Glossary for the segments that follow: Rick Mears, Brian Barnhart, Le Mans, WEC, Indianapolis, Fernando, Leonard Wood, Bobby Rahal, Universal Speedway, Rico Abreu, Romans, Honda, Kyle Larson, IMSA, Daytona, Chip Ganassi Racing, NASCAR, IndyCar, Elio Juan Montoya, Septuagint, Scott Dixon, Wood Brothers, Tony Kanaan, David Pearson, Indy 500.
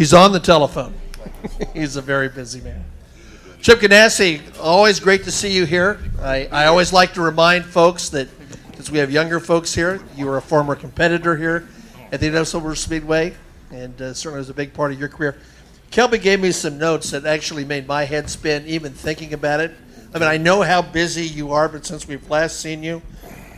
He's on the telephone. He's a very busy man. Chip Ganassi, always great to see you here. I always like to remind folks that, since we have younger folks here, you were a former competitor here at the Universal Speedway, and certainly was a big part of your career. Kelby gave me some notes that actually made my head spin, even thinking about it. I mean, I know how busy you are, but since we've last seen you,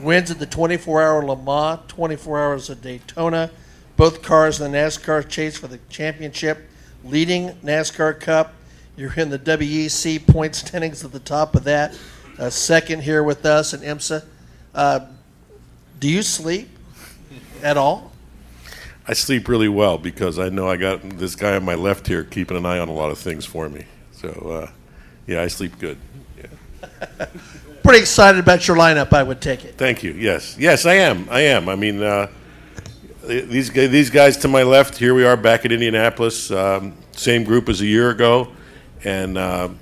wins at the 24-hour Le Mans, 24 hours at Daytona, both cars in the NASCAR chase for the championship, leading NASCAR Cup. You're in the WEC point standings at the top of that, second here with us in IMSA. Do you sleep at all? I sleep really well because I know I got this guy on my left here keeping an eye on a lot of things for me. So, yeah, I sleep good. Yeah. Pretty excited about your lineup, I would take it. Thank you. Yes. Yes, I am. I am. I mean, these guys to my left, here we are back at Indianapolis, same group as a year ago. And,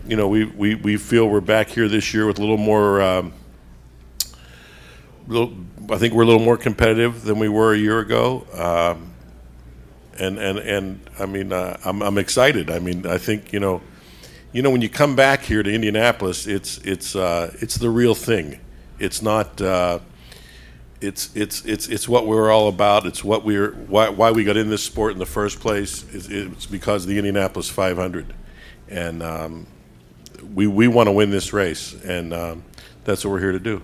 you know, we feel we're back here this year with a little more I think we're a little more competitive than we were a year ago. And I mean, I'm excited. I mean, I think, you know, when you come back here to Indianapolis, it's the real thing. It's not, it's what we're all about. It's what why we got in this sport in the first place. It's because of the Indianapolis 500, and we want to win this race, and that's what we're here to do.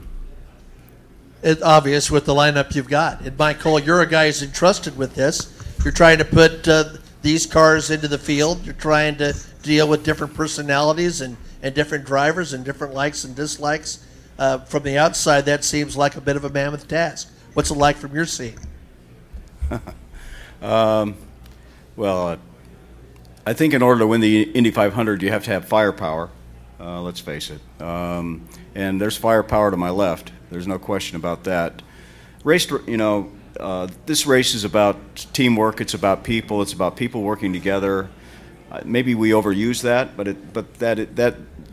It's obvious with the lineup you've got. And Michael, you're a guy who's entrusted with this. You're trying to put these cars into the field. You're trying to deal with different personalities and different drivers and different likes and dislikes. From the outside, that seems like a bit of a mammoth task. What's it like from your seat? Well, I think in order to win the Indy 500, you have to have firepower. Let's face it. And there's firepower to my left. There's no question about that. Race, you know, this race is about teamwork. It's about people. It's about people working together. Maybe we overuse that, but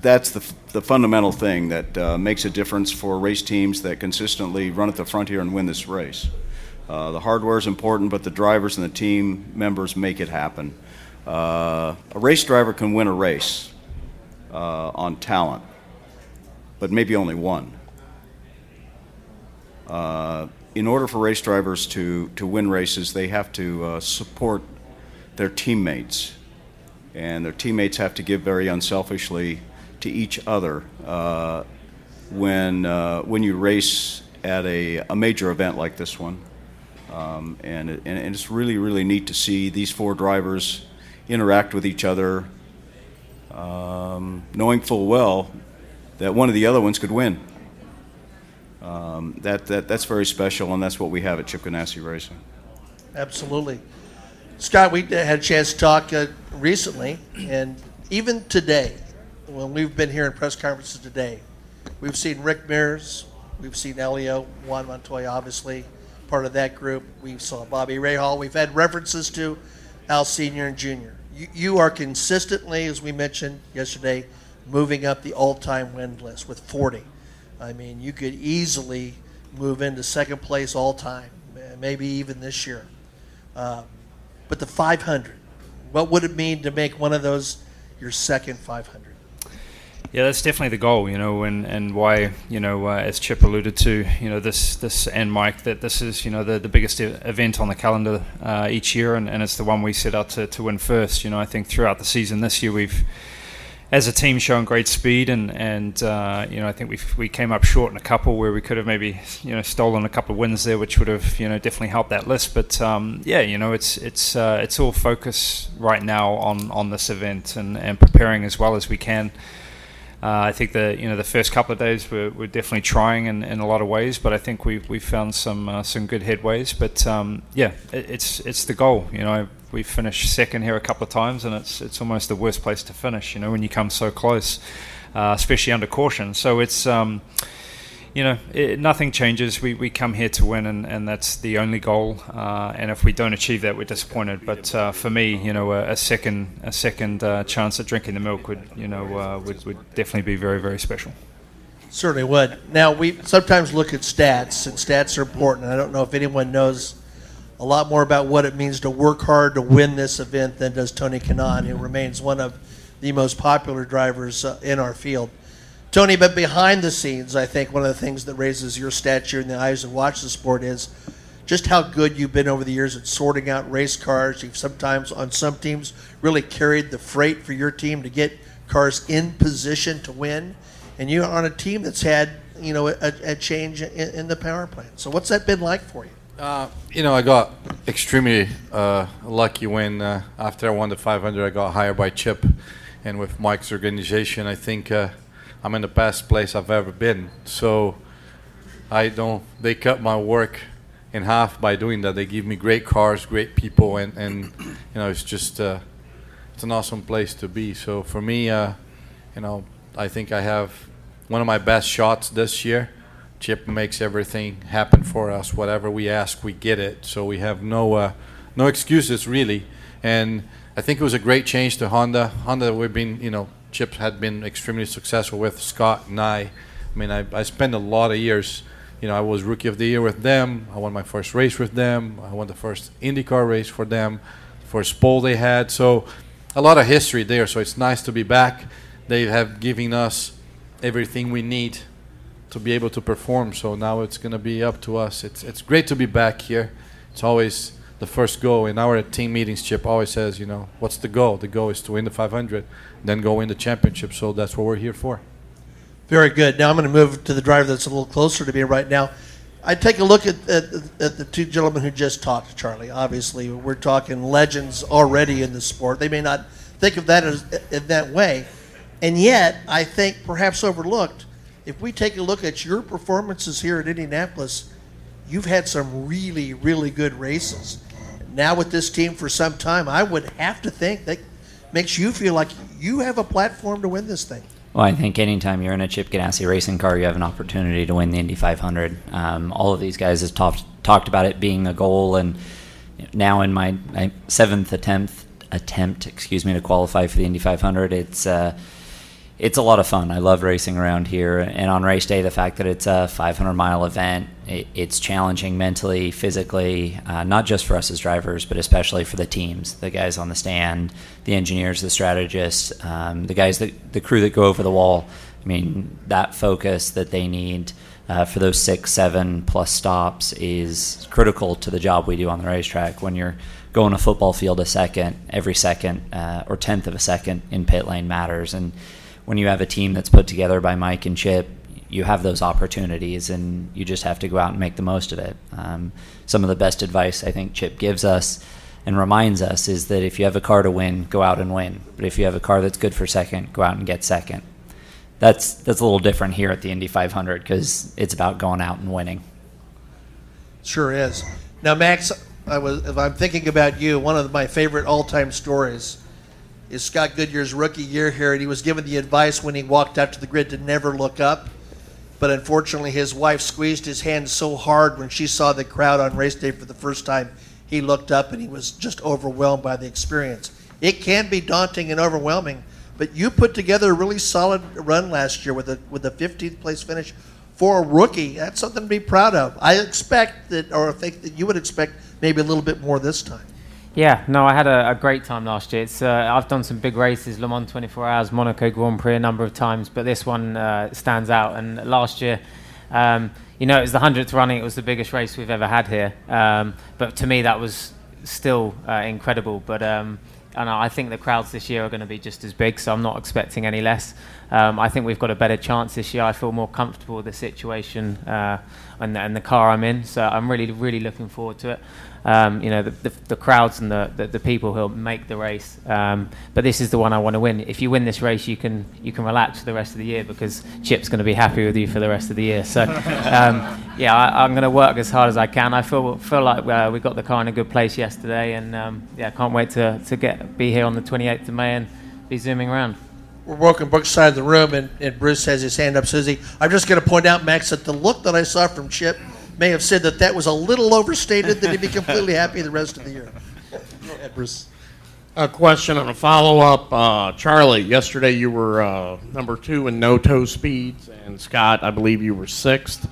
that's the fundamental thing that makes a difference for race teams that consistently run at the front here and win this race. The hardware is important, but the drivers and the team members make it happen. A race driver can win a race on talent, but maybe only one. In order for race drivers to win races, they have to support their teammates, and their teammates have to give very unselfishly to each other when you race at a major event like this one. And it's really, really neat to see these four drivers interact with each other, knowing full well that one of the other ones could win. That's very special, and that's what we have at Chip Ganassi Racing. Absolutely. Scott, we had a chance to talk recently, and even today, when we've been here in press conferences today, we've seen Rick Mears, we've seen Elio Juan Montoya, obviously part of that group. We saw Bobby Rahal. We've had references to Al Sr. and Jr. You are consistently, as we mentioned yesterday, moving up the all-time win list with 40. I mean, you could easily move into second place all time, maybe even this year. But the 500, what would it mean to make one of those your second 500? Yeah, that's definitely the goal, you know, and why, you know, as Chip alluded to, you know, this and Mike, that this is, you know, the biggest event on the calendar each year, and it's the one we set out to win first. You know, I think throughout the season this year we've, as a team, showing great speed, and you know, I think we came up short in a couple where we could have maybe, you know, stolen a couple of wins there, which would have, you know, definitely helped that list. But yeah, you know, it's all focus right now on this event and preparing as well as we can. I think the first couple of days we're definitely trying in a lot of ways, but I think we found some good headways. But yeah, it's the goal, you know. We finished second here a couple of times, and it's almost the worst place to finish, you know, when you come so close, especially under caution. So it's, you know, nothing changes. We come here to win, and that's the only goal. And if we don't achieve that, we're disappointed. But for me, you know, a second chance at drinking the milk would, you know, would definitely be very, very special. Certainly would. Now, we sometimes look at stats, and stats are important. I don't know if anyone knows a lot more about what it means to work hard to win this event than does Tony Kanaan, who remains one of the most popular drivers in our field. Tony, but behind the scenes, I think one of the things that raises your stature in the eyes who watch the sport is just how good you've been over the years at sorting out race cars. You've sometimes, on some teams, really carried the freight for your team to get cars in position to win. And you're on a team that's had, you know, a change in the power plant. So what's that been like for you? You know, I got extremely lucky when after I won the 500, I got hired by Chip. And with Mike's organization, I think I'm in the best place I've ever been. So I don't, they cut my work in half by doing that. They give me great cars, great people, and you know, it's just, it's an awesome place to be. So for me, you know, I think I have one of my best shots this year. Chip makes everything happen for us. Whatever we ask, we get it. So we have no, no excuses really. And I think it was a great change to Honda. Honda, we've been, you know, Chip had been extremely successful with Scott and I. I mean, I spent a lot of years, you know, I was Rookie of the Year with them. I won my first race with them. I won the first IndyCar race for them, first pole they had. So a lot of history there. So it's nice to be back. They have given us everything we need to be able to perform. So now it's going to be up to us. It's great to be back here. It's always the first goal in our team meetings. Chip always says, you know, what's the goal? The goal is to win the 500, then go win the championship. So that's what we're here for. Very good. Now I'm going to move to the driver that's a little closer to me right now. I take a look at the two gentlemen who just talked, Charlie. Obviously, we're talking legends already in the sport. They may not think of that as in that way, and yet I think perhaps overlooked. If we take a look at your performances here at Indianapolis, you've had some really, really good races. Now with this team for some time, I would have to think that makes you feel like you have a platform to win this thing. Well, I think anytime you're in a Chip Ganassi Racing car, you have an opportunity to win the Indy 500. All of these guys have talked about it being a goal, and now in my seventh attempt to qualify for the Indy 500, it's a lot of fun. I love racing around here, and on race day, the fact that it's a 500-mile event, it's challenging mentally, physically, not just for us as drivers, but especially for the teams, the guys on the stand, the engineers, the strategists, the guys, the crew that go over the wall. I mean, that focus that they need for those 6, 7-plus stops is critical to the job we do on the racetrack. When you're going a football field a second, every second or tenth of a second in pit lane matters, and when you have a team that's put together by Mike and Chip, you have those opportunities, and you just have to go out and make the most of it. Some of the best advice I think Chip gives us and reminds us is that if you have a car to win, go out and win. But if you have a car that's good for second, go out and get second. That's a little different here at the Indy 500 because it's about going out and winning. Sure is. Now, Max, if I'm thinking about you, one of my favorite all-time stories is Scott Goodyear's rookie year here, and he was given the advice when he walked out to the grid to never look up. But unfortunately, his wife squeezed his hand so hard when she saw the crowd on race day for the first time, he looked up and he was just overwhelmed by the experience. It can be daunting and overwhelming, but you put together a really solid run last year with a 15th place finish for a rookie. That's something to be proud of. I expect that, or I think that you would expect maybe a little bit more this time. Yeah, no, I had a great time last year. It's I've done some big races, Le Mans 24 Hours, Monaco Grand Prix a number of times, but this one stands out. And last year, you know, it was the 100th running. It was the biggest race we've ever had here. But to me, that was still incredible. But and I think the crowds this year are going to be just as big, so I'm not expecting any less. I think we've got a better chance this year. I feel more comfortable with the situation and the car I'm in, so I'm really, really looking forward to it. You know, the crowds and the people who'll make the race. But this is the one I want to win. If you win this race, you can relax for the rest of the year because Chip's going to be happy with you for the rest of the year. So, yeah, I'm going to work as hard as I can. I feel like we got the car in a good place yesterday, and yeah, I can't wait to be here on the 28th of May and be zooming around. We're walking Brookside of the room, and Bruce has his hand up. Susie, I'm just going to point out, Max, that the look that I saw from Chip may have said that was a little overstated, that he'd be completely happy the rest of the year. Go ahead, Bruce. A question and a follow-up. Charlie, yesterday you were number 2 in no-toe speeds, and Scott, I believe you were 6th.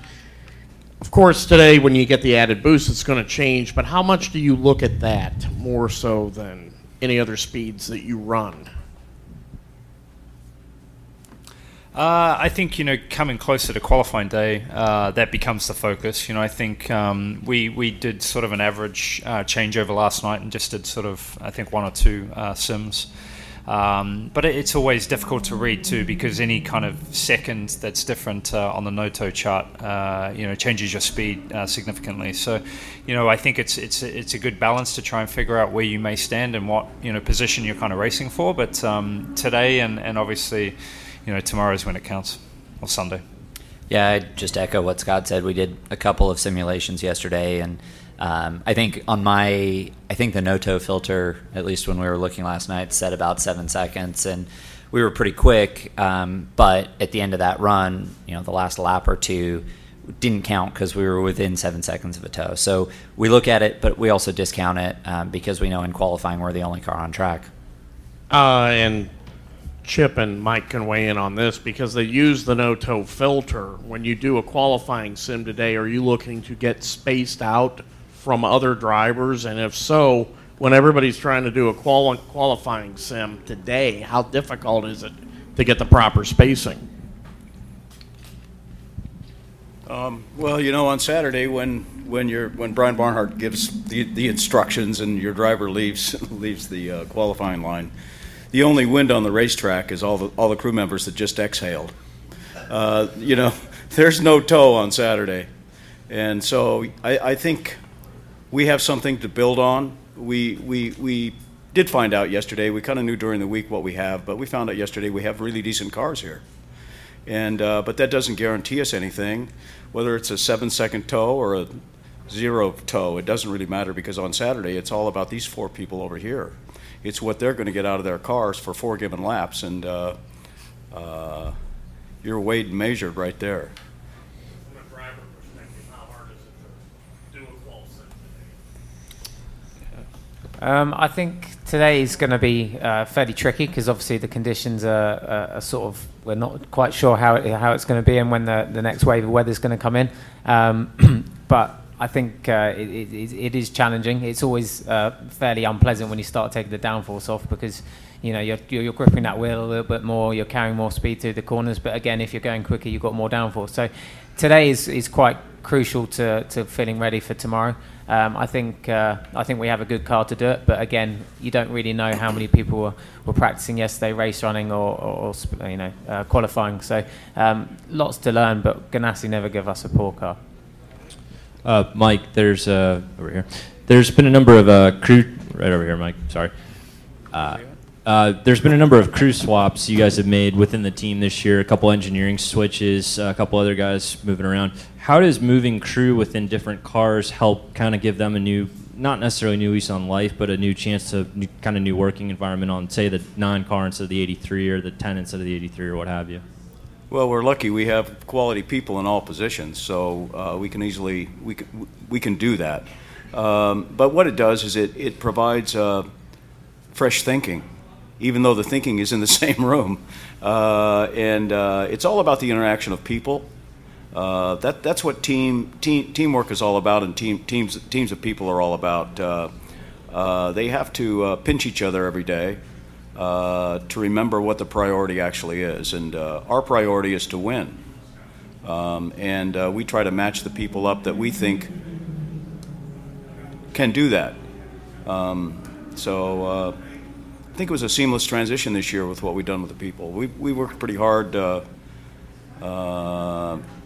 Of course, today when you get the added boost, it's going to change, but how much do you look at that more so than any other speeds that you run? I think, you know, coming closer to qualifying day, that becomes the focus. You know, I think we did sort of an average changeover last night and just did sort of, I think, one or two sims. But it's always difficult to read too, because any kind of second that's different on the no-toe chart, you know, changes your speed significantly. So, you know, I think it's a good balance to try and figure out where you may stand and what, you know, position you're kind of racing for. But today and obviously, you know, tomorrow's when it counts, or Sunday. Yeah, I just echo what Scott said. We did a couple of simulations yesterday, and I think on my, I think the no-toe filter, at least when we were looking last night, said about 7 seconds, and we were pretty quick. But at the end of that run, you know, the last lap or two didn't count because we were within 7 seconds of a toe. So we look at it, but we also discount it because we know in qualifying we're the only car on track. And Chip and Mike can weigh in on this, because they use the no-toe filter. When you do a qualifying sim today, are you looking to get spaced out from other drivers? And if so, when everybody's trying to do a qualifying sim today, how difficult is it to get the proper spacing? Well, you know, on Saturday when Brian Barnhart gives the instructions and your driver leaves the qualifying line, the only wind on the racetrack is all the crew members that just exhaled. You know, there's no toe on Saturday. And so I think we have something to build on. We did find out yesterday. We kind of knew during the week what we have, but we found out yesterday we have really decent cars here. And but that doesn't guarantee us anything. Whether it's a 7 second toe or a zero toe, it doesn't really matter, because on Saturday it's all about these four people over here. It's what they're going to get out of their cars for four given laps, and you're weighed and measured right there. From a driver perspective, how hard is it to do a qual sim today? I think today is going to be fairly tricky, because obviously the conditions are sort of, we're not quite sure how it's going to be and when the next wave of weather is going to come in. But I think it is challenging. It's always fairly unpleasant when you start taking the downforce off, because you know you're gripping that wheel a little bit more, you're carrying more speed through the corners. But again, if you're going quicker, you've got more downforce. So today is quite crucial to feeling ready for tomorrow. I think we have a good car to do it. But again, you don't really know how many people were practicing yesterday, race running or you know qualifying. So lots to learn. But Ganassi never give us a poor car. Mike, there's over here. There's been a number of crew right over here, Mike. Sorry. There's been a number of crew swaps you guys have made within the team this year. A couple engineering switches, a couple other guys moving around. How does moving crew within different cars help kind of give them a new, not necessarily new lease on life, but a new chance to kind of new working environment on, say, the 9 car instead of the 83 or the 10 instead of the 83 or what have you? Well, we're lucky we have quality people in all positions, so we can do that. But what it does is it provides fresh thinking, even though the thinking is in the same room. And it's all about the interaction of people. That's what teamwork is all about, and teams of people are all about. They have to pinch each other every day. To remember what the priority actually is, and our priority is to win, and we try to match the people up that we think can do that. So I think it was a seamless transition this year with what we've done with the people. We worked pretty hard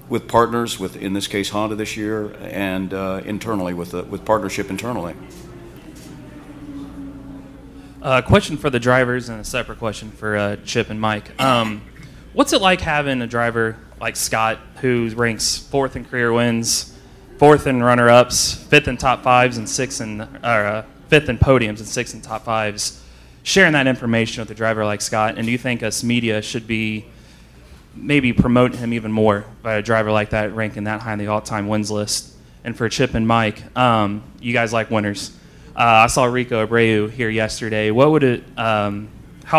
with partners, with, in this case, Honda this year, and internally with partnership internally. Question for the drivers and a separate question for Chip and Mike. What's it like having a driver like Scott, who ranks 4th in career wins, 4th in runner-ups, 5th in top fives, and 5th in podiums, and 6th in top fives, sharing that information with a driver like Scott? And do you think us media should be maybe promoting him even more by a driver like that, ranking that high in the all-time wins list? And for Chip and Mike, you guys like winners. I saw Rico Abreu here yesterday. What would it? How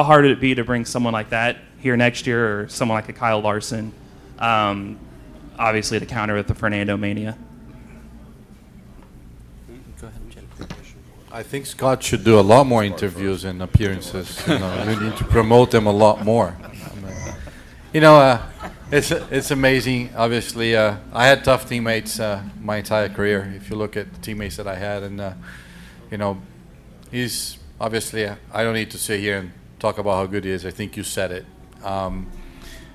hard would it be to bring someone like that here next year, or someone like a Kyle Larson, obviously to counter with the Fernando mania? I think Scott should do a lot more interviews and appearances. You know, we need to promote them a lot more. You know, it's amazing. Obviously, I had tough teammates my entire career. If you look at the teammates that I had, and you know, he's obviously. I don't need to sit here and talk about how good he is. I think you said it.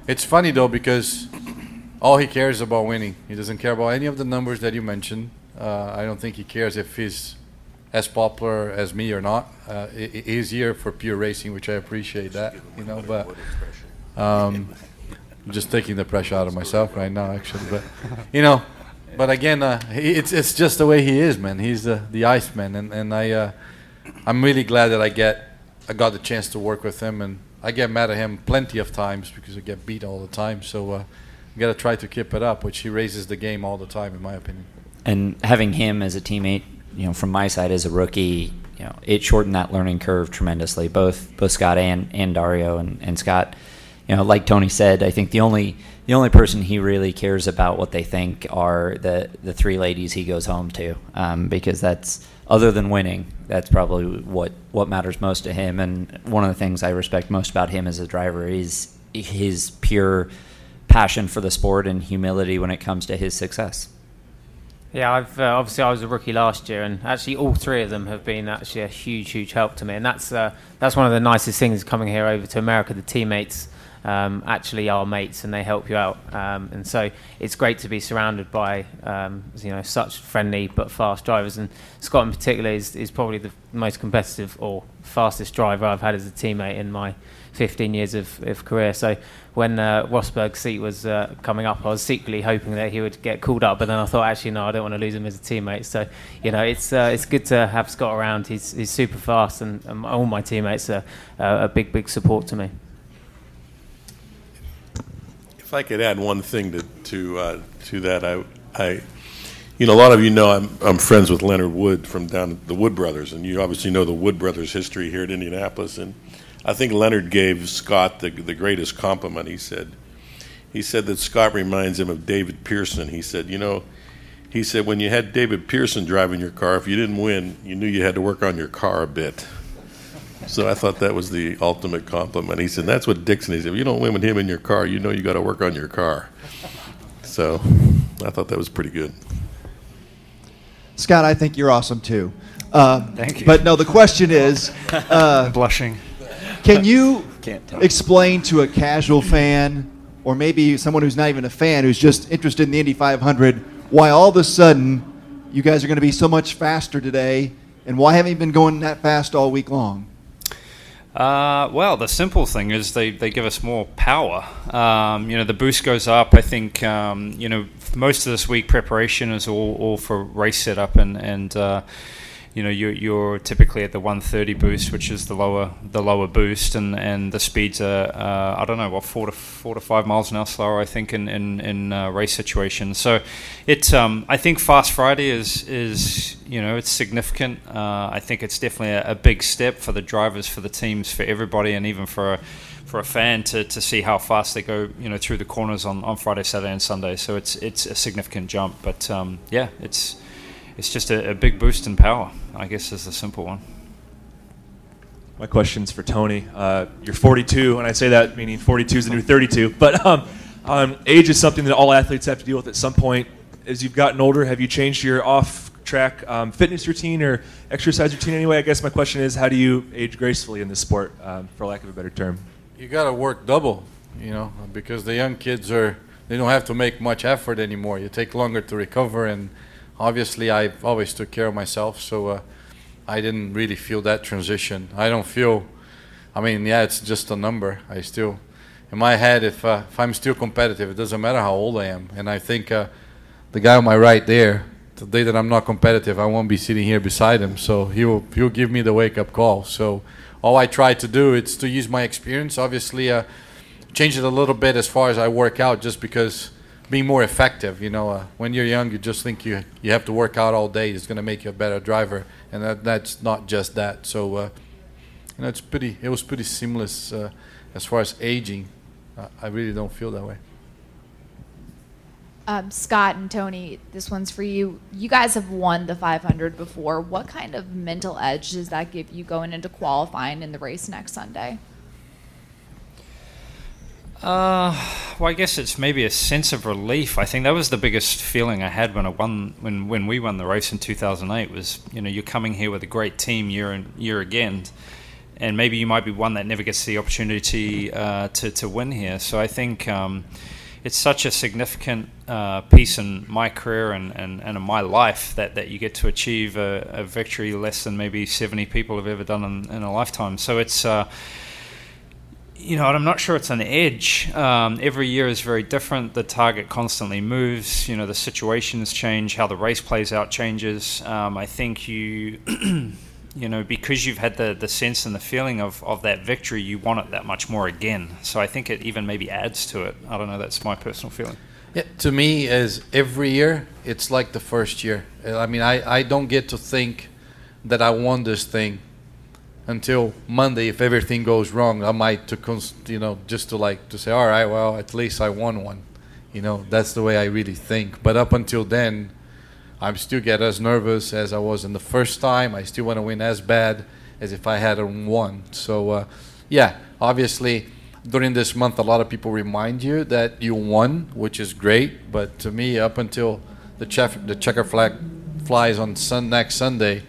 It's funny though, because all he cares is about winning. He doesn't care about any of the numbers that you mentioned. I don't think he cares if he's as popular as me or not. He's here for pure racing, which I appreciate that, you know. But I'm just taking the pressure out of myself right now, actually. But you know, but again, it's just the way he is, man. He's the Iceman, and I'm really glad that I got the chance to work with him, and I get mad at him plenty of times because I get beat all the time. So you got to try to keep it up, which he raises the game all the time, in my opinion. And having him as a teammate, you know, from my side as a rookie, you know, it shortened that learning curve tremendously. Both Scott and Dario and Scott, you know, like Tony said, I think the only person he really cares about what they think are the three ladies he goes home to, because that's, other than winning, that's probably what matters most to him. And one of the things I respect most about him as a driver is his pure passion for the sport and humility when it comes to his success. Yeah, I've obviously I was a rookie last year, and actually all three of them have been actually a huge help to me, and that's one of the nicest things coming here over to America. The teammates actually are mates, and they help you out, and so it's great to be surrounded by you know, such friendly but fast drivers. And Scott in particular is probably the most competitive or fastest driver I've had as a teammate in my 15 years of career. So when Rosberg's seat was coming up, I was secretly hoping that he would get called up, but then I thought, actually no, I don't want to lose him as a teammate. So you know, it's good to have Scott around. He's super fast, and all my teammates are a big support to me. If I could add one thing to that, I you know, a lot of you know I'm friends with Leonard Wood from down at the Wood Brothers, and you obviously know the Wood Brothers history here at Indianapolis. And I think Leonard gave Scott the greatest compliment. He said that Scott reminds him of David Pearson. He said, you know, he said, when you had David Pearson driving your car, if you didn't win, you knew you had to work on your car a bit. So I thought that was the ultimate compliment. He said, that's what Dixon is. If you don't win with him in your car, you know you got to work on your car. So I thought that was pretty good. Scott, I think you're awesome too. Thank you. But no, the question is... I'm blushing. Can you explain to a casual fan, or maybe someone who's not even a fan, who's just interested in the Indy 500, why all of a sudden you guys are going to be so much faster today, and why haven't you been going that fast all week long? Well, the simple thing is they give us more power. You know, the boost goes up. I think, you know, most of this week preparation is all for race setup, and you know, you're typically at the 130 boost, which is the lower boost, and the speeds are I don't know, what, 4 to 5 miles an hour slower, I think, in race situations. So it's I think Fast Friday is you know, it's significant. I think it's definitely a big step for the drivers, for the teams, for everybody, and even for a fan to see how fast they go, you know, through the corners on Friday, Saturday, and Sunday. So it's a significant jump, but yeah, it's just a big boost in power, I guess, is the simple one. My question's for Tony. You're 42, and I say that meaning 42 is the new 32. But age is something that all athletes have to deal with at some point. As you've gotten older, have you changed your off-track fitness routine or exercise routine anyway? I guess my question is, how do you age gracefully in this sport, for lack of a better term? You got to work double, you know, because the young kids they don't have to make much effort anymore. You take longer to recover, and obviously, I always took care of myself, so I didn't really feel that transition. I don't feel, I mean, yeah, it's just a number. I still, in my head, if I'm still competitive, it doesn't matter how old I am. And I think the guy on my right there, the day that I'm not competitive, I won't be sitting here beside him, so he'll give me the wake-up call. So all I try to do is to use my experience, obviously change it a little bit as far as I work out, just because... Be more effective, you know. When you're young, you just think you have to work out all day. It's going to make you a better driver, and that's not just that. So, you know, it was pretty seamless as far as aging. I really don't feel that way. Scott and Tony, this one's for you. You guys have won the 500 before. What kind of mental edge does that give you going into qualifying in the race next Sunday? Well, I guess it's maybe a sense of relief. I think that was the biggest feeling I had when I won, when we won the race in 2008. Was, you know, you're coming here with a great team year and year again, and maybe you might be one that never gets the opportunity to win here. So I think. It's such a significant piece in my career and in my life that you get to achieve a victory less than maybe 70 people have ever done in a lifetime. So it's, and I'm not sure it's an edge. Every year is very different. The target constantly moves. You know, the situations change. How the race plays out changes. I think you... because you've had the sense and the feeling of that victory, you want it that much more again. So I think it even maybe adds to it. I don't know. That's my personal feeling. Yeah, to me, as every year, it's like the first year. I mean, I don't get to think that I won this thing until Monday. If everything goes wrong, I might to say, all right, well, at least I won one. You know, that's the way I really think. But up until then, I still get as nervous as I was in the first time. I still want to win as bad as if I had won. So, obviously, during this month, a lot of people remind you that you won, which is great. But to me, up until the checker flag flies on next Sunday,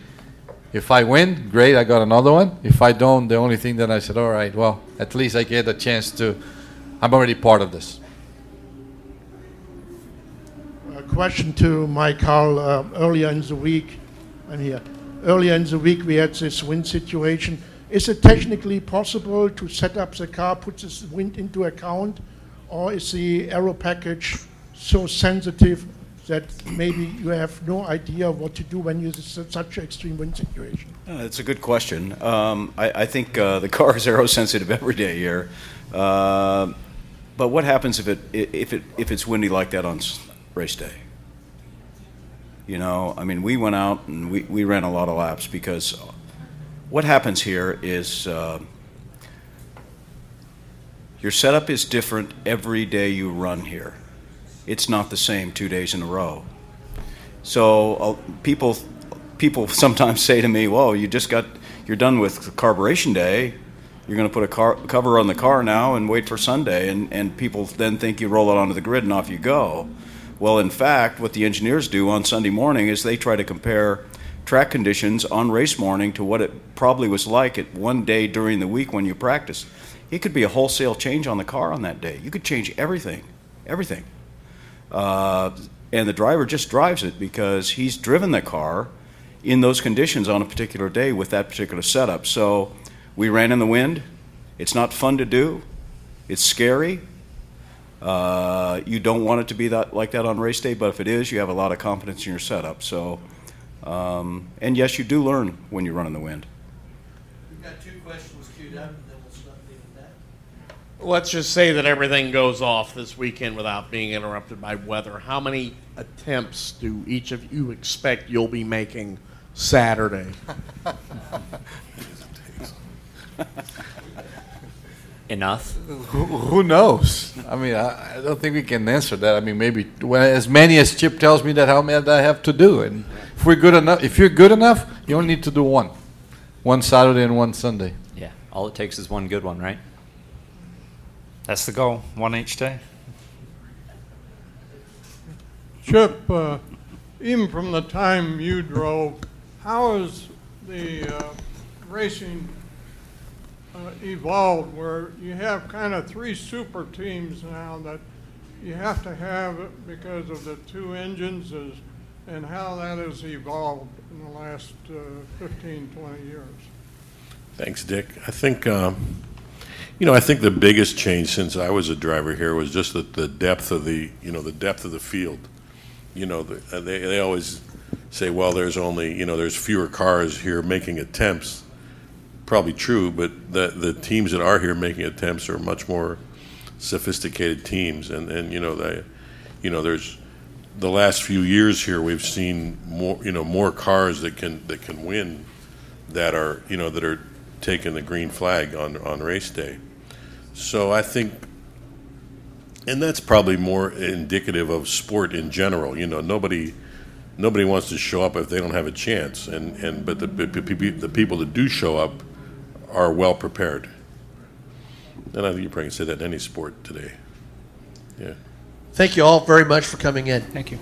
if I win, great, I got another one. If I don't, the only thing that I said, all right, well, at least I get a chance to, I'm already part of this. Question to Michael. Earlier in the week, we had this wind situation. Is it technically possible to set up the car, put this wind into account, or is the aero package so sensitive that maybe you have no idea what to do when you such an extreme wind situation? That's a good question. I think the car is aero sensitive every day here. But what happens if it's windy like that on race day? We went out and we ran a lot of laps, because what happens here is your setup is different every day you run here. It's not the same 2 days in a row. So people sometimes say to me, "Well, you're done with carburation day. You're going to put a cover on the car now and wait for Sunday," and people then think you roll it onto the grid and off you go. Well, in fact, what the engineers do on Sunday morning is they try to compare track conditions on race morning to what it probably was like at one day during the week when you practiced. It could be a wholesale change on the car on that day. You could change everything. And the driver just drives it because he's driven the car in those conditions on a particular day with that particular setup. So we ran in the wind. It's not fun to do. It's scary. You don't want it to be like that on race day, but if it is, you have a lot of confidence in your setup. So, and yes, you do learn when you run in the wind. We've got two questions queued up, and then we'll stop leaving that. Let's just say that everything goes off this weekend without being interrupted by weather. How many attempts do each of you expect you'll be making Saturday? Enough? Who knows? I don't think we can answer that. Maybe as many as Chip tells me that how many I have to do. And if we're good enough, if you're good enough, you only need to do one Saturday and one Sunday. Yeah, all it takes is one good one, right? That's the goal, one each day. Chip, even from the time you drove, how is the racing evolved, where you have kind of three super teams now that you have to have because of the two engines, and how that has evolved in the last 15, 20 years? Thanks, Dick. I think, I think the biggest change since I was a driver here was just the depth of the field. They always say, well, there's only, there's fewer cars here making attempts. Probably true, but the teams that are here making attempts are much more sophisticated teams, and there's the last few years here we've seen more cars that can win that are that are taking the green flag on race day. So I think And that's probably more indicative of sport in general. You know, nobody wants to show up if they don't have a chance. And but the people that do show up are well prepared. And I think you probably can say that in any sport today. Yeah. Thank you all very much for coming in. Thank you.